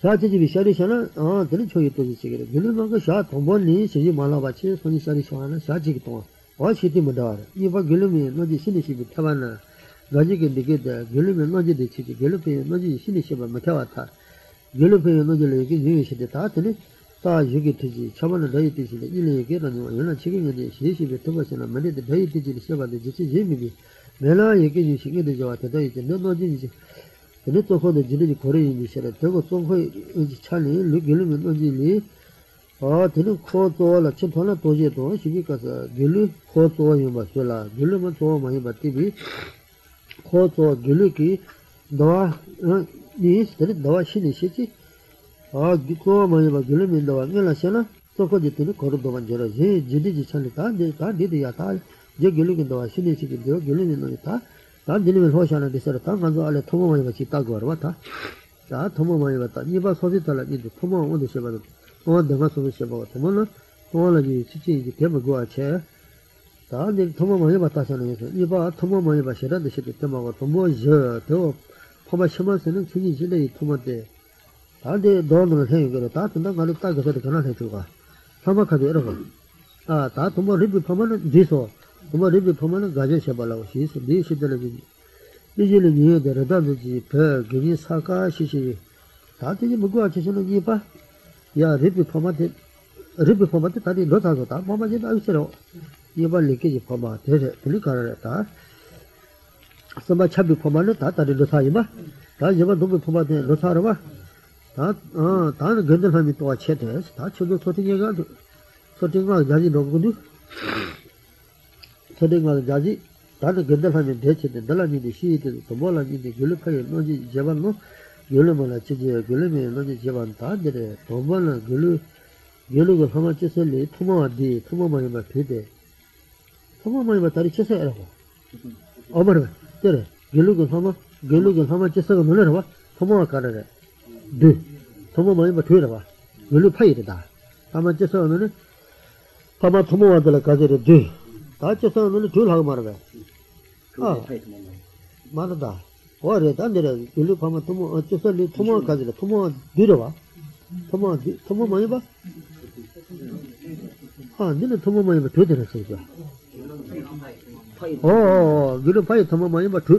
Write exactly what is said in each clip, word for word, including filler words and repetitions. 사지집이 샤리샤는 어 들이 초이 떠지시기를 늘만가 샤 돈벌니 시지 말아봤지 손이 샤리샤는 사지기 동안 어시티 못하라 이봐 길름이 너지 신이시비 타바나 너지게 니게다 길름이 너지 되치지 길름이 너지 신이시바 못해왔다 길름이 너지를 이렇게 유의시대 다 들이 다 여기 되지 저번에 너희 뜻이래 일에게 너는 연락 지금이 시시비 터버시나 머리도 너희 뜻이 시바도 지지 재미비 내가 얘기 주시게 되죠 왔다 이제 너 너지 근데 또 거기 지들이 거래인이 싫어. 저거 쫑거이 차니 루길면 어디니? 아, 되는 코도라 천토나 도제도 시기가서 길루 코도에 맞을라. 길루만 더 많이 받티비. 코도 길루기 너와 니 스트릿 너와 신이시지. 아, 기코 많이 받길면 너와 내라잖아. 또 거기 되는 거도만 저러지. 지들이 차니까 내가 되야 다. 저 길루기 너와 신이시기 저 길루는 너다. 다니는 호샤나 디서타 간도 알레 토모마이 같이 따고 와다. 자, 토모마이 왔다. 이봐 소지탈라 이제 토모 온데 셔바도. 어, 내가 소지셔 봐. 토모는 토라기 치치지 개버고 아체. 다니 토모마이 왔다서는 이봐 토모마이 바셔라 되시게 토모가 토모저 더 포마셔만서는 주기 전에 이 토모데. 다데 돈을 생겨라. 다 뜬다 가는 따가서 가나 해줘가. 사막하게 여러분. 아, 다 토모 리뷰 포마는 지소. तुम्हारे फमन गाजे से बलाओ शीस देश दलजी बिजली ये दरदा जी पे गिनी साका शिशि ताते जी बगु आछे सुन जी पा या रिपि फमते रिपि फमते तादी लोथा होता मामा जी आउ से रो ये बा लेके जी फमा थे तुली कर रहता सब छबि फमन ता तादी लोथा इमा ता जब दुब फमते लोथा रवा ता हां तान गंद फमी तो अच्छे थे ता छदो छोटी जगह छोटी मा जाजी लोगदु 서대가 자지 다들 근달하면 대체는 달라지는 시에도 도발하는데 글로파에 너지 제반노 글로만 지게 글로에 너지 제반 다들에 도발은 글로 글로가 하마치슬리 투마디 투마마이 바티데 투마마이 바타리 쳐서라고 어버버 그래 글로가 하마 글로가 하마치서가 놀러와 투마가 가래 네 투마마이 바티라와 글로파이다 하마치서 오늘 파마 투마와들 가지를 네 ताचसा ने झूल हाग मार गया हां मारदा और ये तंदर झूल फम तुम अच्छसा ले तुम का ले तुम दिरवा तुम तुम मयबा हां ने तुम मयबा ठोदर से जा ओ झूल फाय तुम मयबा ठो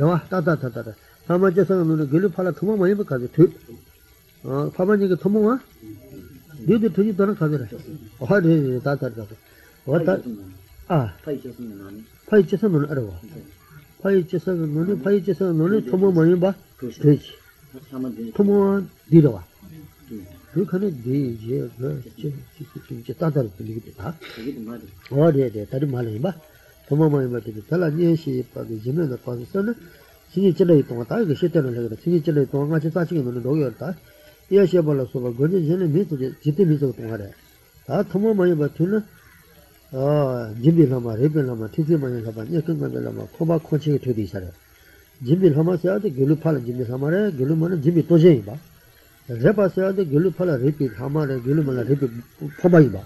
रवा ता ता ता ता हम जैसा ने झूल फाला तुम मयबा का ठो हां फामजी के तुम वा दीदी ठुजी तोन का रे और ता ता ता 왔다. 아, 파이치스는 아니. 파이치스는 알아. 파이치스는 너는 파이치스는 너는 토모 많이 봐. 되지. 토모 뒤로 와. 그거는 이제 진짜 따다를 들리게 다. 어, 네, 네. 다른 말이 봐. 토모 많이 봐. 달라지시 빠지 지면에 빠지서는 신이 절에 있던 거다. 이거 시대는 그래. 신이 절에 있던 같이 따지게 너는 로열다. 이해시에 벌어서 거기 전에 미스지 지때 미스고 통하래. 다 토모 많이 봐. 둘은 아, 진빌하마 레벨하마 티지마니 하반 예컨간들하마 코바 코치게 되디 살아. 진빌하마서야데 글루팔 진빌하마레 글루만은 진비 도제이 봐. 레바서야데 글루팔 레피 하마레 글루만은 레피 코바이 봐.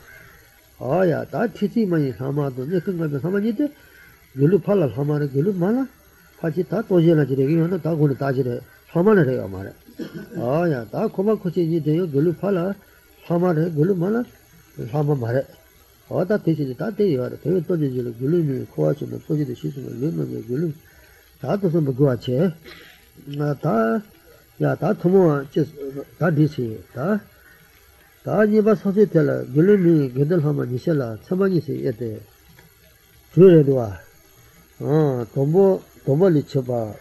아야, 다 티지마니 하마도 예컨간들 하마니데 글루팔 하마레 글루만은 같이 다 도제나 지레기는 다 고는 다지레 하마는 해가 말아. 아야, 다 코바 코치지 돼요 글루팔 하마레 글루만은 하마 말아. 어다 대신에 다 대여라. 대여 떠지지를 글루미 코아치는 소지도 시스는 르는 글루. 다도서 먹고 왔지. 나다 야다 토모 다 디시 다 다니바 소지텔라 글루미 게들하마 니셀라 처방이세 예대. 주레도와 어 돈보 돈벌리 쳐봐.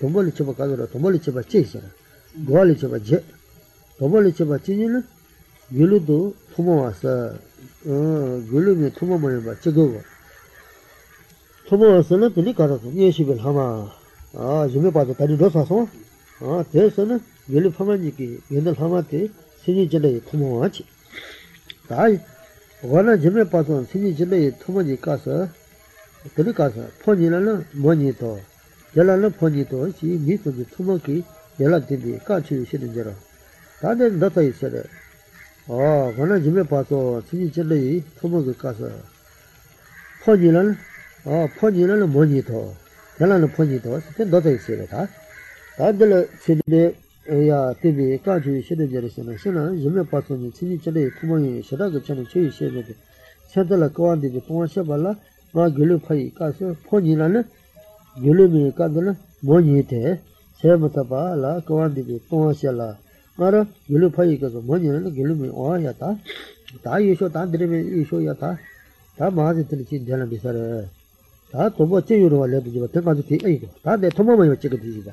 돈벌리 쳐봐 가더라. 돈벌리 쳐봐 찌시라. 고알리 쳐봐 제. 돈벌리 쳐봐 찌니는 글루도 토모 왔어. 어, 글루미 토모마이 봐. 저거. 토모서는 들이 가서 예시벨 하마. 아, 지금 봐도 다리 넣어서. 아, 대서는 글루 파마니기 옛날 하마테 신이 전에 토모하지. 다이 원래 지금 봐도 신이 전에 토모니 가서 들이 가서 폰이라는 모니터. 열라는 폰이도 이 미국의 토모기 연락들이 같이 있는 대로. 다들 넣어 있어요. 아, 그러나 집에 봐서 신이 절레이 토목을 가서 폰이라는 아, 폰이라는 모니터, 별라는 폰이터, 그때 넣어져 있어요, 다. 다들 집에 야 티비 까지 시대 저리서는 신은 유명 파트너 친이 전에 부모님 시다가 전에 제일 시에데 세달라 거한데 동아셔 발라 나 글로 파이 까서 폰이라는 글로미 까들은 뭐니데 세부터 발라 거한데 동아셔라 말아 글로 파이 까서 뭐니는 글로미 와야다 다 이쇼 다 드리면 이쇼야다 다 맞을 때 진짜는 비싸래 다 도보 제유로 알려도 좀 대가도 돼 이거 다내 도모만 여쭤도 되지다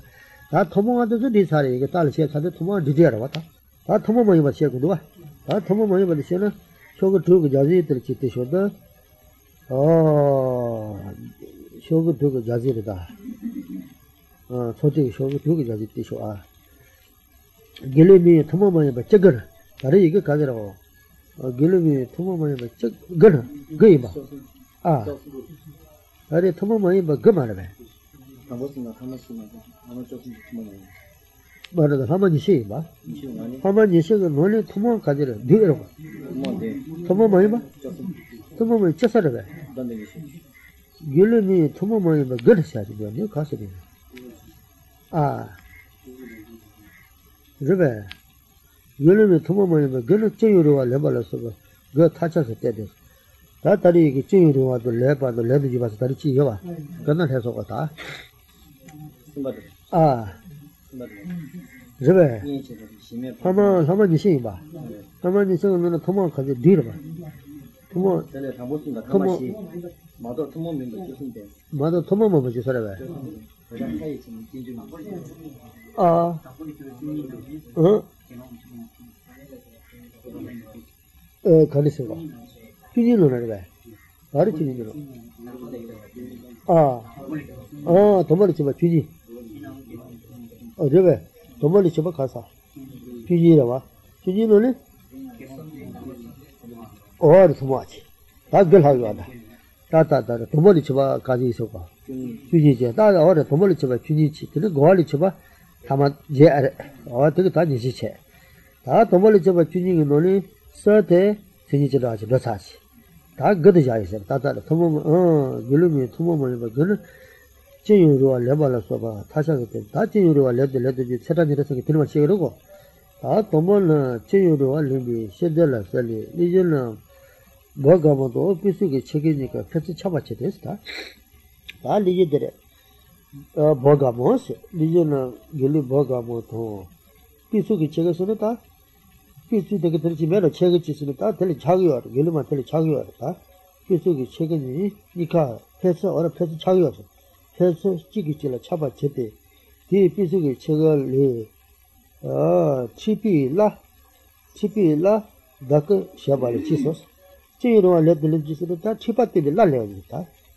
다 토모한테도 리사리 이게 딸 시작한테 토모 리디아라 왔다 다 토모 많이 받으셔 그거 다 토모 많이 받으셔는 쇼그 두고 자지 들 짓대 쇼다 어 쇼그 두고 자지르다 어 저기 쇼그 두고 자지 뜻이오 아 길레미 토모 많이 받 저거 다리 이거 가져라고 어 길레미 토모 많이 받 저거 거기 봐아 다리 토모 많이 받 그만해 말하다 하마니 씨 봐. 하마니 씨가 논에 토모 가지를 내려 봐. 토모 많이 봐. 토모 많이 쳐서래 봐. 길레니 토모 많이 봐. 그릇이야 지금 가서래. 아. 그래. 길레니 토모 많이 봐. 그릇 제유로 와 레발어서 봐. 그 타쳐서 때려. 다 다리 이게 제유로 와도 레바도 레드지 봐서 다리 치여 봐. 그날 해서 왔다. 아. 그래. 한번 한번 이신 봐. 한번 이신은 도망가지 뒤로 봐. 도망 전에 담보신다. 가마시. 맞아 도망면 되는데. 맞아 도망만 보지 살아 봐. 아. 어? 어, 가리스 봐. 피진으로 내려 봐. 바로 진으로. 아. 어, 도망을 쳐 봐. 피진. 어제가 도마리 쳐봐 가서 피지라 와 피지로는 어르 도마치 다들 하고 왔다 다다다 도마리 쳐봐 가지 있어봐 피지제 다 어르 도마리 쳐봐 피지치 그리고 고알이 쳐봐 다만 제 어떻게 다 지지체 다 도마리 쳐봐 피지는 논이 서대 피지지로 아주 넣사치 다 거드 자이서 다다 도마 어 글루미 도마만 봐 그는 제유로와 레발라서 봐. 타샤가 때 다제유로와 레드 레드지 세단이라서 들만 시그러고. 아, 도모는 제유로와 레비 셰델라 셀리. 이제는 뭐가모도 오피스기 책이니까 같이 쳐봤지 됐다. 다 리제들에. 어, 뭐가모스. 이제는 길리 뭐가모도 피스기 책에서는 다 피스 되게 들지 매로 책이지서는 다 들리 자기와 길리만 들리 자기와 다. 피스기 책이니 니까 패서 어라 패서 자기와 해서 찍기질라 잡아 제대 뒤에 비석이 저걸 어 치피라 치피라 다크 샤발이 치소 제이로와 레들린 지스도 다 치바티비 날려온다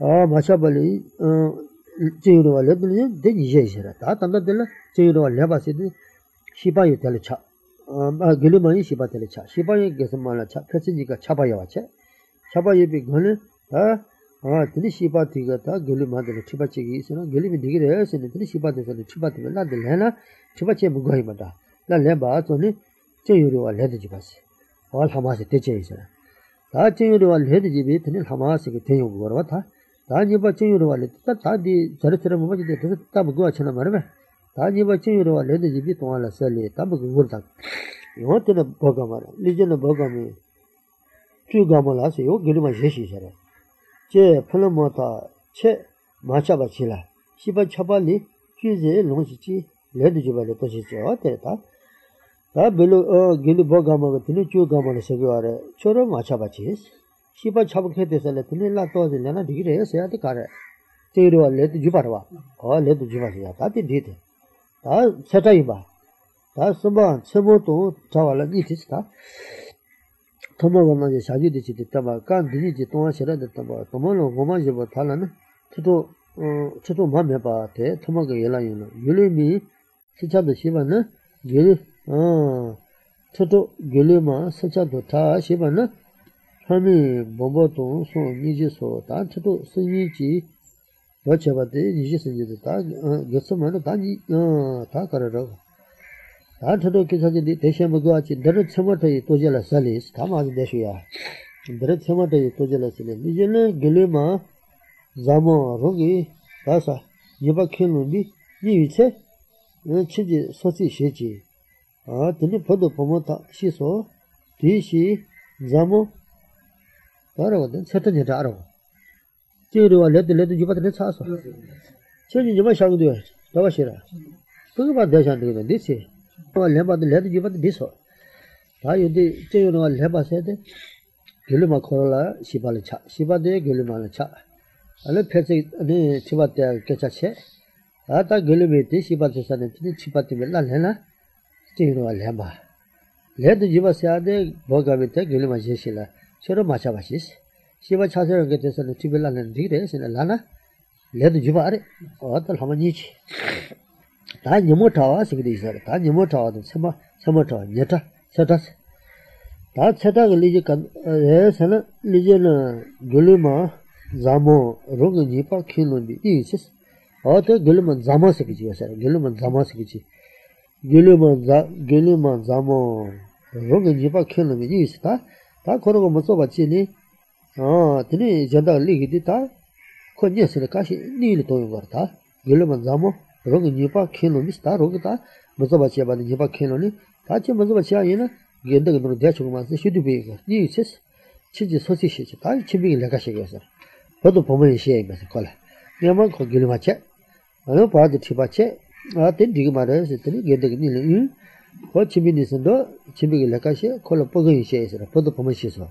आ माचा वाले चेंज वाले तो ने दे निजे से रहता तब तक देना चेंज वाले बात से सीपा ये तेरे छा आ गिलमान ये सीपा तेरे छा सीपा ये कैसे माला छा फिर 아, 근데 시바티가 다 글리마들 티바치기 있으나 글리미 되게 해서 근데 시바티에서 티바티를 나들 해나 티바치에 무거이 맞다. 나 내봐 돈이 제유로와 레드지 봤어. 어, 하마스 대체 있잖아. 다 제유로와 레드지 비트는 하마스게 대용 거로 왔다. 다 니바 제유로와 레드다 다디 저르처럼 뭐지 되게 다 무거워 하잖아 말이야. 다 니바 제유로와 레드지 비 동안에 살리 다 무거워 다. 요때는 보가 말아. 리제는 보가미 추가만 하세요. 글리마 제시잖아. 제 팔로모타 체 마차바치라 시바 차발리 쥐제 롱시치 레드지발로 보시죠 됐다 다 별로 어 길보가마가 들리 쥐가마를 세워라 저런 마차바치 시바 차바케 됐을 때 내가 또 내가 되게 해서야 돼 가래 제로 레드지바와 어 레드지바야 다들 되다 다 세타이바 다 수반 세보도 자발라 이치스다 토마가마제 사주듯이 됐다마 간디지 동아시라 됐다마 토마로 고마제바 탈라는 저도 어 저도 맘에 봐대 토마가 열라이는 유림이 시차도 시반은 gil ah tato gilima sacha dotha shibana hami bombo to so niji so ta tato sinji bachawate niji sinji ta gasamana ta ni ta karara ta tato kisaji desha bhagwachi darat samathe tojala salis kama deshiya darat samathe tojala salis nijena gilima zamo rogi tasa yebakhin bi niviche chiji sochi sheji 아, 근데 보도 보모타 시소 디시 자모 바로거든. 세트니라 알아. 제르와 레드 레드 집한테 차서. 제니 좀 샤고도. 더 싫어. 그거 봐 대산도 되지. 어, 레바도 레드 집한테 비서. 다 여기 제르와 레바세데 길마 걸라 시발이 차. 시바데 길마는 차. 알레 페체 네 집한테 개차체. 아다 길베티 시바세산에 집한테 맨날 해나. Tingwa lema. Let the Jibasade, Bogavita, Gilma Jesila, Sero Machabasis, Shiva Chaser gets on the Tibilan and Dires in Alana, let the Jibari, or the Hamanich. Tanyamota, Sigdis, Tanyamota, the Sama, Samota, Neta, Satas. That Sata Legion, Legion, Gulima, Zamo, Roganipa, Kilun, the East, or the Gulman Zamosiki, Gulman Zamosiki. Gilliman Gilliman Zamo Rogan Jiba Kilum is that Korogo Mosovacini. Ah, Tini Jada Ligita Cogness in the Kashi Nil Toyota, Gilliman Zamo, Rogan Jiba Kilum, Star Rogata, Mosovacia by the Jiba Kiloni, Tachi Mosovacia, Gendel Dashumans, should be nieces, Chiji Sosish, Tachi Lakashi. But the Pomani Shame as a collar. Yaman called Gilmache. I know part of the Tibache. I think the mother is getting in what Chiminis and Do, Chimiki Lakashi, call a Pogan Shays, a Potopomishiso.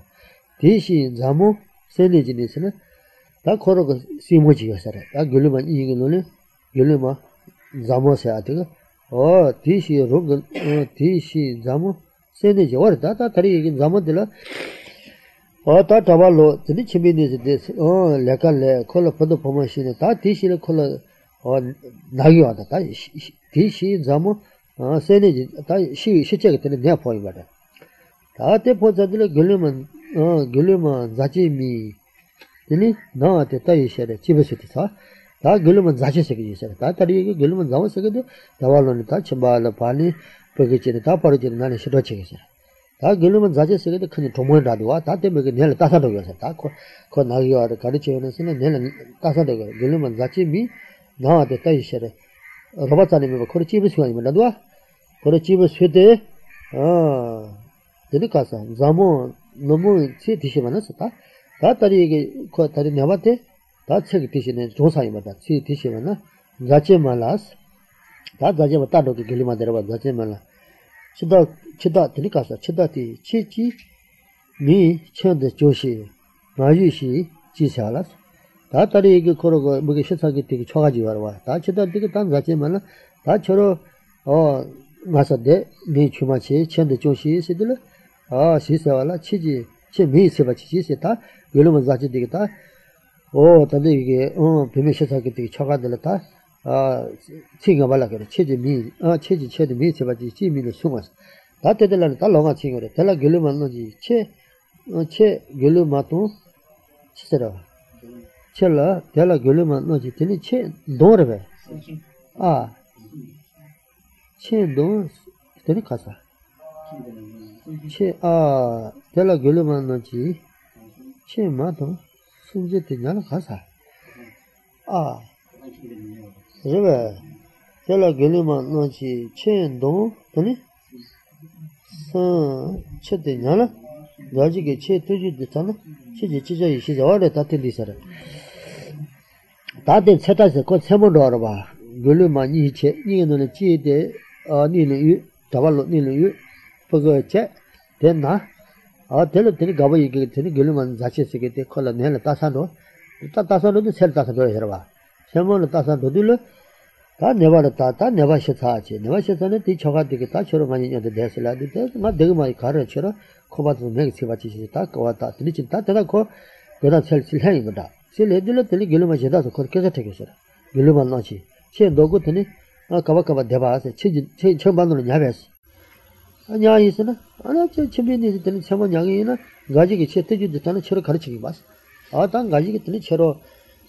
Tishi and Zamo, Senate in this, that Koroga Simoji, that Guluman Egan, Guluma, Zamo Satika, or Tishi Rogan, Tishi Zamo, Senate, or Tata Tari in Zamodilla, or Tatavalo, the Chiminis this, oh, Lakale, call a Potopomashi, Tatishi, call a और नागियो आता था तीसी जामो से ने ता she शिचे के ने फोई बटा ताते पोजले गुलेमन गुलेमन जाची मी ने ना ते ताई शेरे चिबसिति था ता गुलेमन जाची सके जे ता तरी गुलेमन जाव सके दवालो ने ता छबाल पानी पगचे ता परचे नाने शडोचे के ता गुलेमन जाची सके त खने ठोमो दादवा ताते मेगे ने तासा दो गया ता को नागियो आ गाडीचे ने से ने तासा दो गुलेमन जाची मी ना देता ही शरे रबाताने में बखोरे चीबस हुआ ही में लड़वा खोरे चीबस हुए थे आह तेरे कासा जामो नमो ची तीसी में ना सता ता तारी के को तारी न्यावते ता छे की तीसी ने जोसा ही में ता ची तीसी में ना जाचे मालास ता जाचे बता दो कि गली में देर बाद जाचे माला चिदा चिदा तेरे कासा चिदा ती ची ची मी छंद जोशी मायूशी ची सालास 다 다리 얘기 걸어고 뭐게 시사기 되게 쳐가지고 와라 다 쳐다 되게 단 같이 말라 다 쳐로 어 맞았대 네 주마치 천대 조시 시들 아 시사와라 치지 제 미스바 치시다 여러분 같이 되겠다 어 다들 이게 어 비밀 시사기 되게 쳐가들었다 아 치가 말라 그래 치지 미 아 치지 쳐도 미스바 치지 미를 숨었어 다 때들라 다 롱아 치거래 달라 결론만 넣지 체체 결론 맞도 치더라 Chella, Della Gulliman, no, Jitini, Chin, Dorve. Ah, Chin, Dor, Stenicasa. Chin, ah, Della Gulliman, no, G. Chin, Mato, Sunjitina Casa. Ah, River, Della Gulliman, no, G. Chin, Dor, Tony. Son, Chetinala, Logic, Chet, Tuji, the Tana, Chiji, Chiji, she's all the Tatilisa. That set us a good Samodorba, Guluma Niche, Nino Chide, or Nino U, Tavalo Nino U, Pogoche, Tena, or Teletel Gavay, Guluman Zachi, Colonel Tasano, Tatasano, the Seltasano Herba, Samon Tasano Dula, that never Tata, never Shatachi, never Shatan, teach her to get touch or money at the Desila, not do my courage, Cobat the Mexivachi, or Tatlichin Tatako, without selling that. She led the little Giluma Jeda to Corkeza Tegaser. Giluma Nochi. She and Dogotini, kawakawa dheba ase, chengbandu nyabe ase. Nyayi ase na, ana chembeni ase tani chema nyanyi na, gajiki che teju dhitana chero karichigi baas. A tang gajiki tani chero,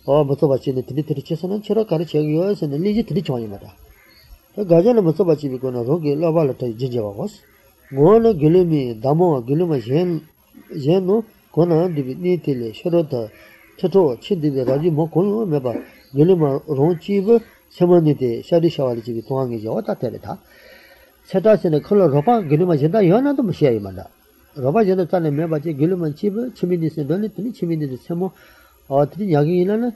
matsobachi ni tani tani chesa na, chero karichigi yo ase na, liji tani chwanyi mada. Gajana matsobachi biko na rogi laba lata jinjeba baas. Ngona gilimi, damo, gilima jen no, kona dibi nitili, shero ta, chato, chindibi raji mo konyo meba, gilima rongchiba, 세번이데 샤리샤와리집이 동항이지 왔다 때려다 세다스는 컬러 로바 그림만 진다 연나도 무시해 말라 로바 전에 짠에 매바지 그림만 집을 치민이스 돌리더니 치민이스 세모 어들이 여기는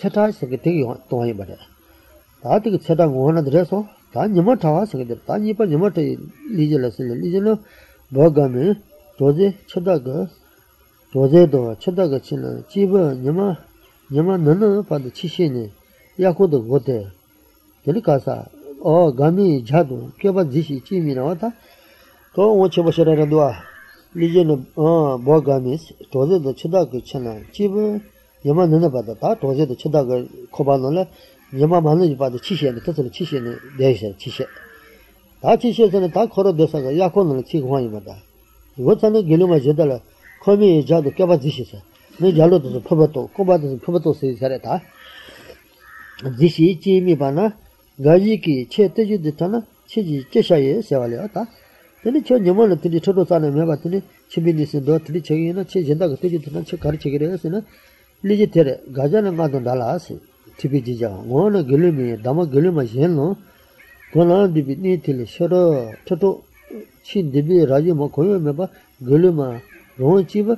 세다스게 되게 동항이 말이야 다들 세다 원하는 데서 다 님어 타와서 근데 다 님어 님어 리젤을 리젤로 뭐가면 도제 쳐다가 도제도 쳐다가 치는 집은 님어 님어 너는 봐도 치시니 야고도 못해. 그러니까서 어 감이 자도 개바 지시 찜이라다. 또 오체버셔라는 도와. 리제는 어 뭐감이 도저도 쳐다 그잖아. 집은 예만 넣어 봐도 다 도저도 쳐다 그 고발을 예만 만을 봐도 치시에 뜻을 치시는 내셔 치시. 다 치시에서는 다 걸어대서 야고는 치고하니 보다. 이것은 길로만 제달라. 거미 자도 개바 지시서. 네 잘로도 퍼버도 고바도 퍼버도 쓰이서다. 지시 지미바나 가지기 체트지듯하나 체지 제샤에 세발이었다. 근데 저 녀만은 들이 쳐도잖아. 내가 들이 치빈이스 너 들이 저기는 체진다 그때지듯한 책 가르치기를 했으나 리지테레 가자는 가도 달아스 티비지자 원어 글림이 담아 글림이 젤노 권한 디비니틸 셔러 쳐도 친디비 라지 뭐 거여 매바 글림아 로치브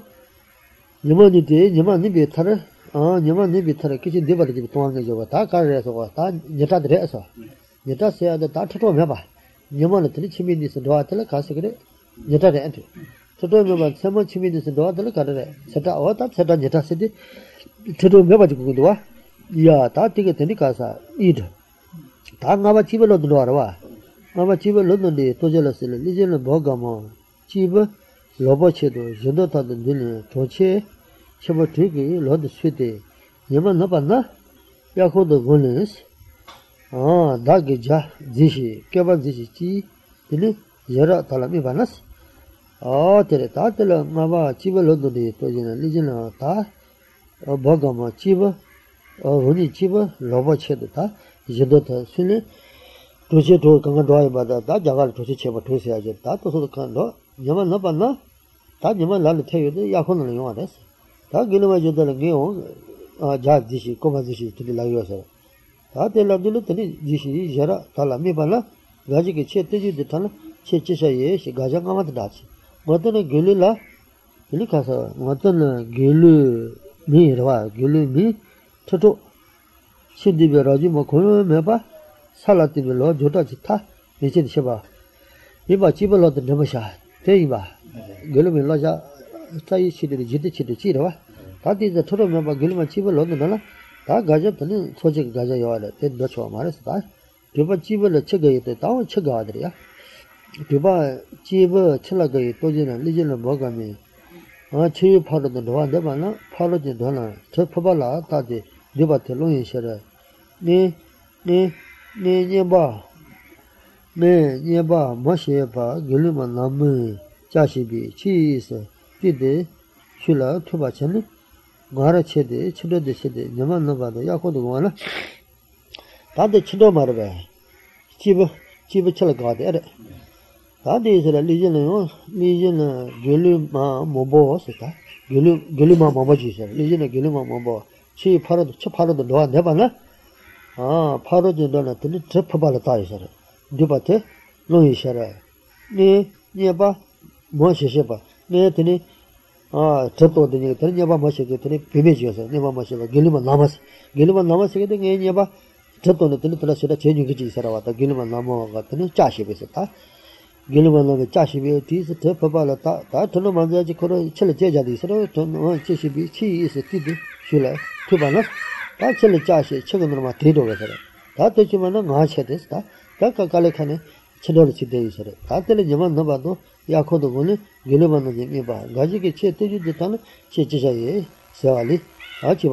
녀만이데 녀만이 베타르 아, 니만 니비터를 끼지 네버리기 동안에 저거 다 가려서 다 녀타들에서 녀타세야도 다 터트려 봐. 니만은 들이 치미니스 도와들 가서 그래. 녀타래 안돼. 터트려면 세모 치미니스 도와들 가래. 세다 어다 세다 녀타세디 터트려 가지고 도와. 야, 다 되게 되니까서 이드. 다 나와 집으로 들어와 봐. 나와 집으로 넣는데 도절었을 리제는 뭐가 뭐. 집 로봇체도 전도타도 늘려 도체 Shiba Triki, Lord Sweetie, Yaman Napana, Yako the Gunners, Ah, Dagija, Zishi, Kaba Zishi, Tili, Yara Talami Banas, Ah, Teretatela, Mava, Chiba Lododi, Tojina, Ligina, Ta, Bogama, Chiba, Runi Chiba, Loba Chedata, Jedota, Sile, Toshi to Kangadoi Bada, Jagal Toshi Cheba Tosia, Tato Kando, Yaman Napana, Tajaman Lalate, Yakon Yonas. 다 길로만 저들 게요 아 자지시 고마지시 들이라요서 다 때라들로 들이 지시 저라 달라미 발라 가지게 쳇듯이 됐다나 쳇쳇셔예 가장가마다 다치 뭐든 길이라 길이 가서 뭐든 길이 미르와 길이 미 저도 신디벼라지 뭐 고르면 봐 살라티빌로 조다지타 이제 셔봐 이봐 집을로도 넘어샤 대이봐 길로면 라자 ताई चिड़िया जितने चिड़िया चिड़िया वाह ताती इधर थोड़ा मेरा बागिल में चिबल लोग ना ना ताँ गाज़ा तो नहीं सोचे गाज़ा यार ते दस वामारे साथ त्यों चिबल अच्छे गए ते ताऊ अच्छे गाद रहा त्यों चिबल अच्छा लग गए तो जिन लीजन बोगा में आह चिबल फालो तो ढोंग दे बाना फालो तो ढोंग तो फबाला ताजे त्यों ते लोग इंशारा ने ने ने ये बा ने ये बा मशे बा गिल में नाम चाशिबी चीज़ 띠데 슐라 투바체는 마라체데 치료데시데 녀만나바도 야코도고나 다데 치도마르베 치브 치브 찰가데 에레 다데 이스라 리제노 리제노 겔루마 모보스타 겔루 겔루마 모보지세 리제노 겔루마 모보 치 파로도 치 파로도 놓아 내봐나 아 파로도 놓아 들이 접어발라 다이서레 디바테 로이셔레 네 네바 모시셔바 내더니 아 저도더니 더니바 마시게 더니 비벼지어서 내가 마시고 길만 남았어 길만 남았으게 되게 내가 저도는 더니 더라서 제주기 지사라 왔다 길만 남아 같더니 자시비서 다 길만 남에 자시비에 뒤서 더 법발았다 다 더는 만져지 걸어 철 제자도 있어 돈 제시비 치에서 뒤도 줄어 그만은 다 철 자시 최근으로만 대도해서 다 되지만은 마셔됐다 딱 갈래카네 철을 지대 있어 다 때는 저만 너 봐도 야코도 보니 길로만은 이봐 가지게 쳇 때지 됐다는 쳇지자에 세알이 Achivan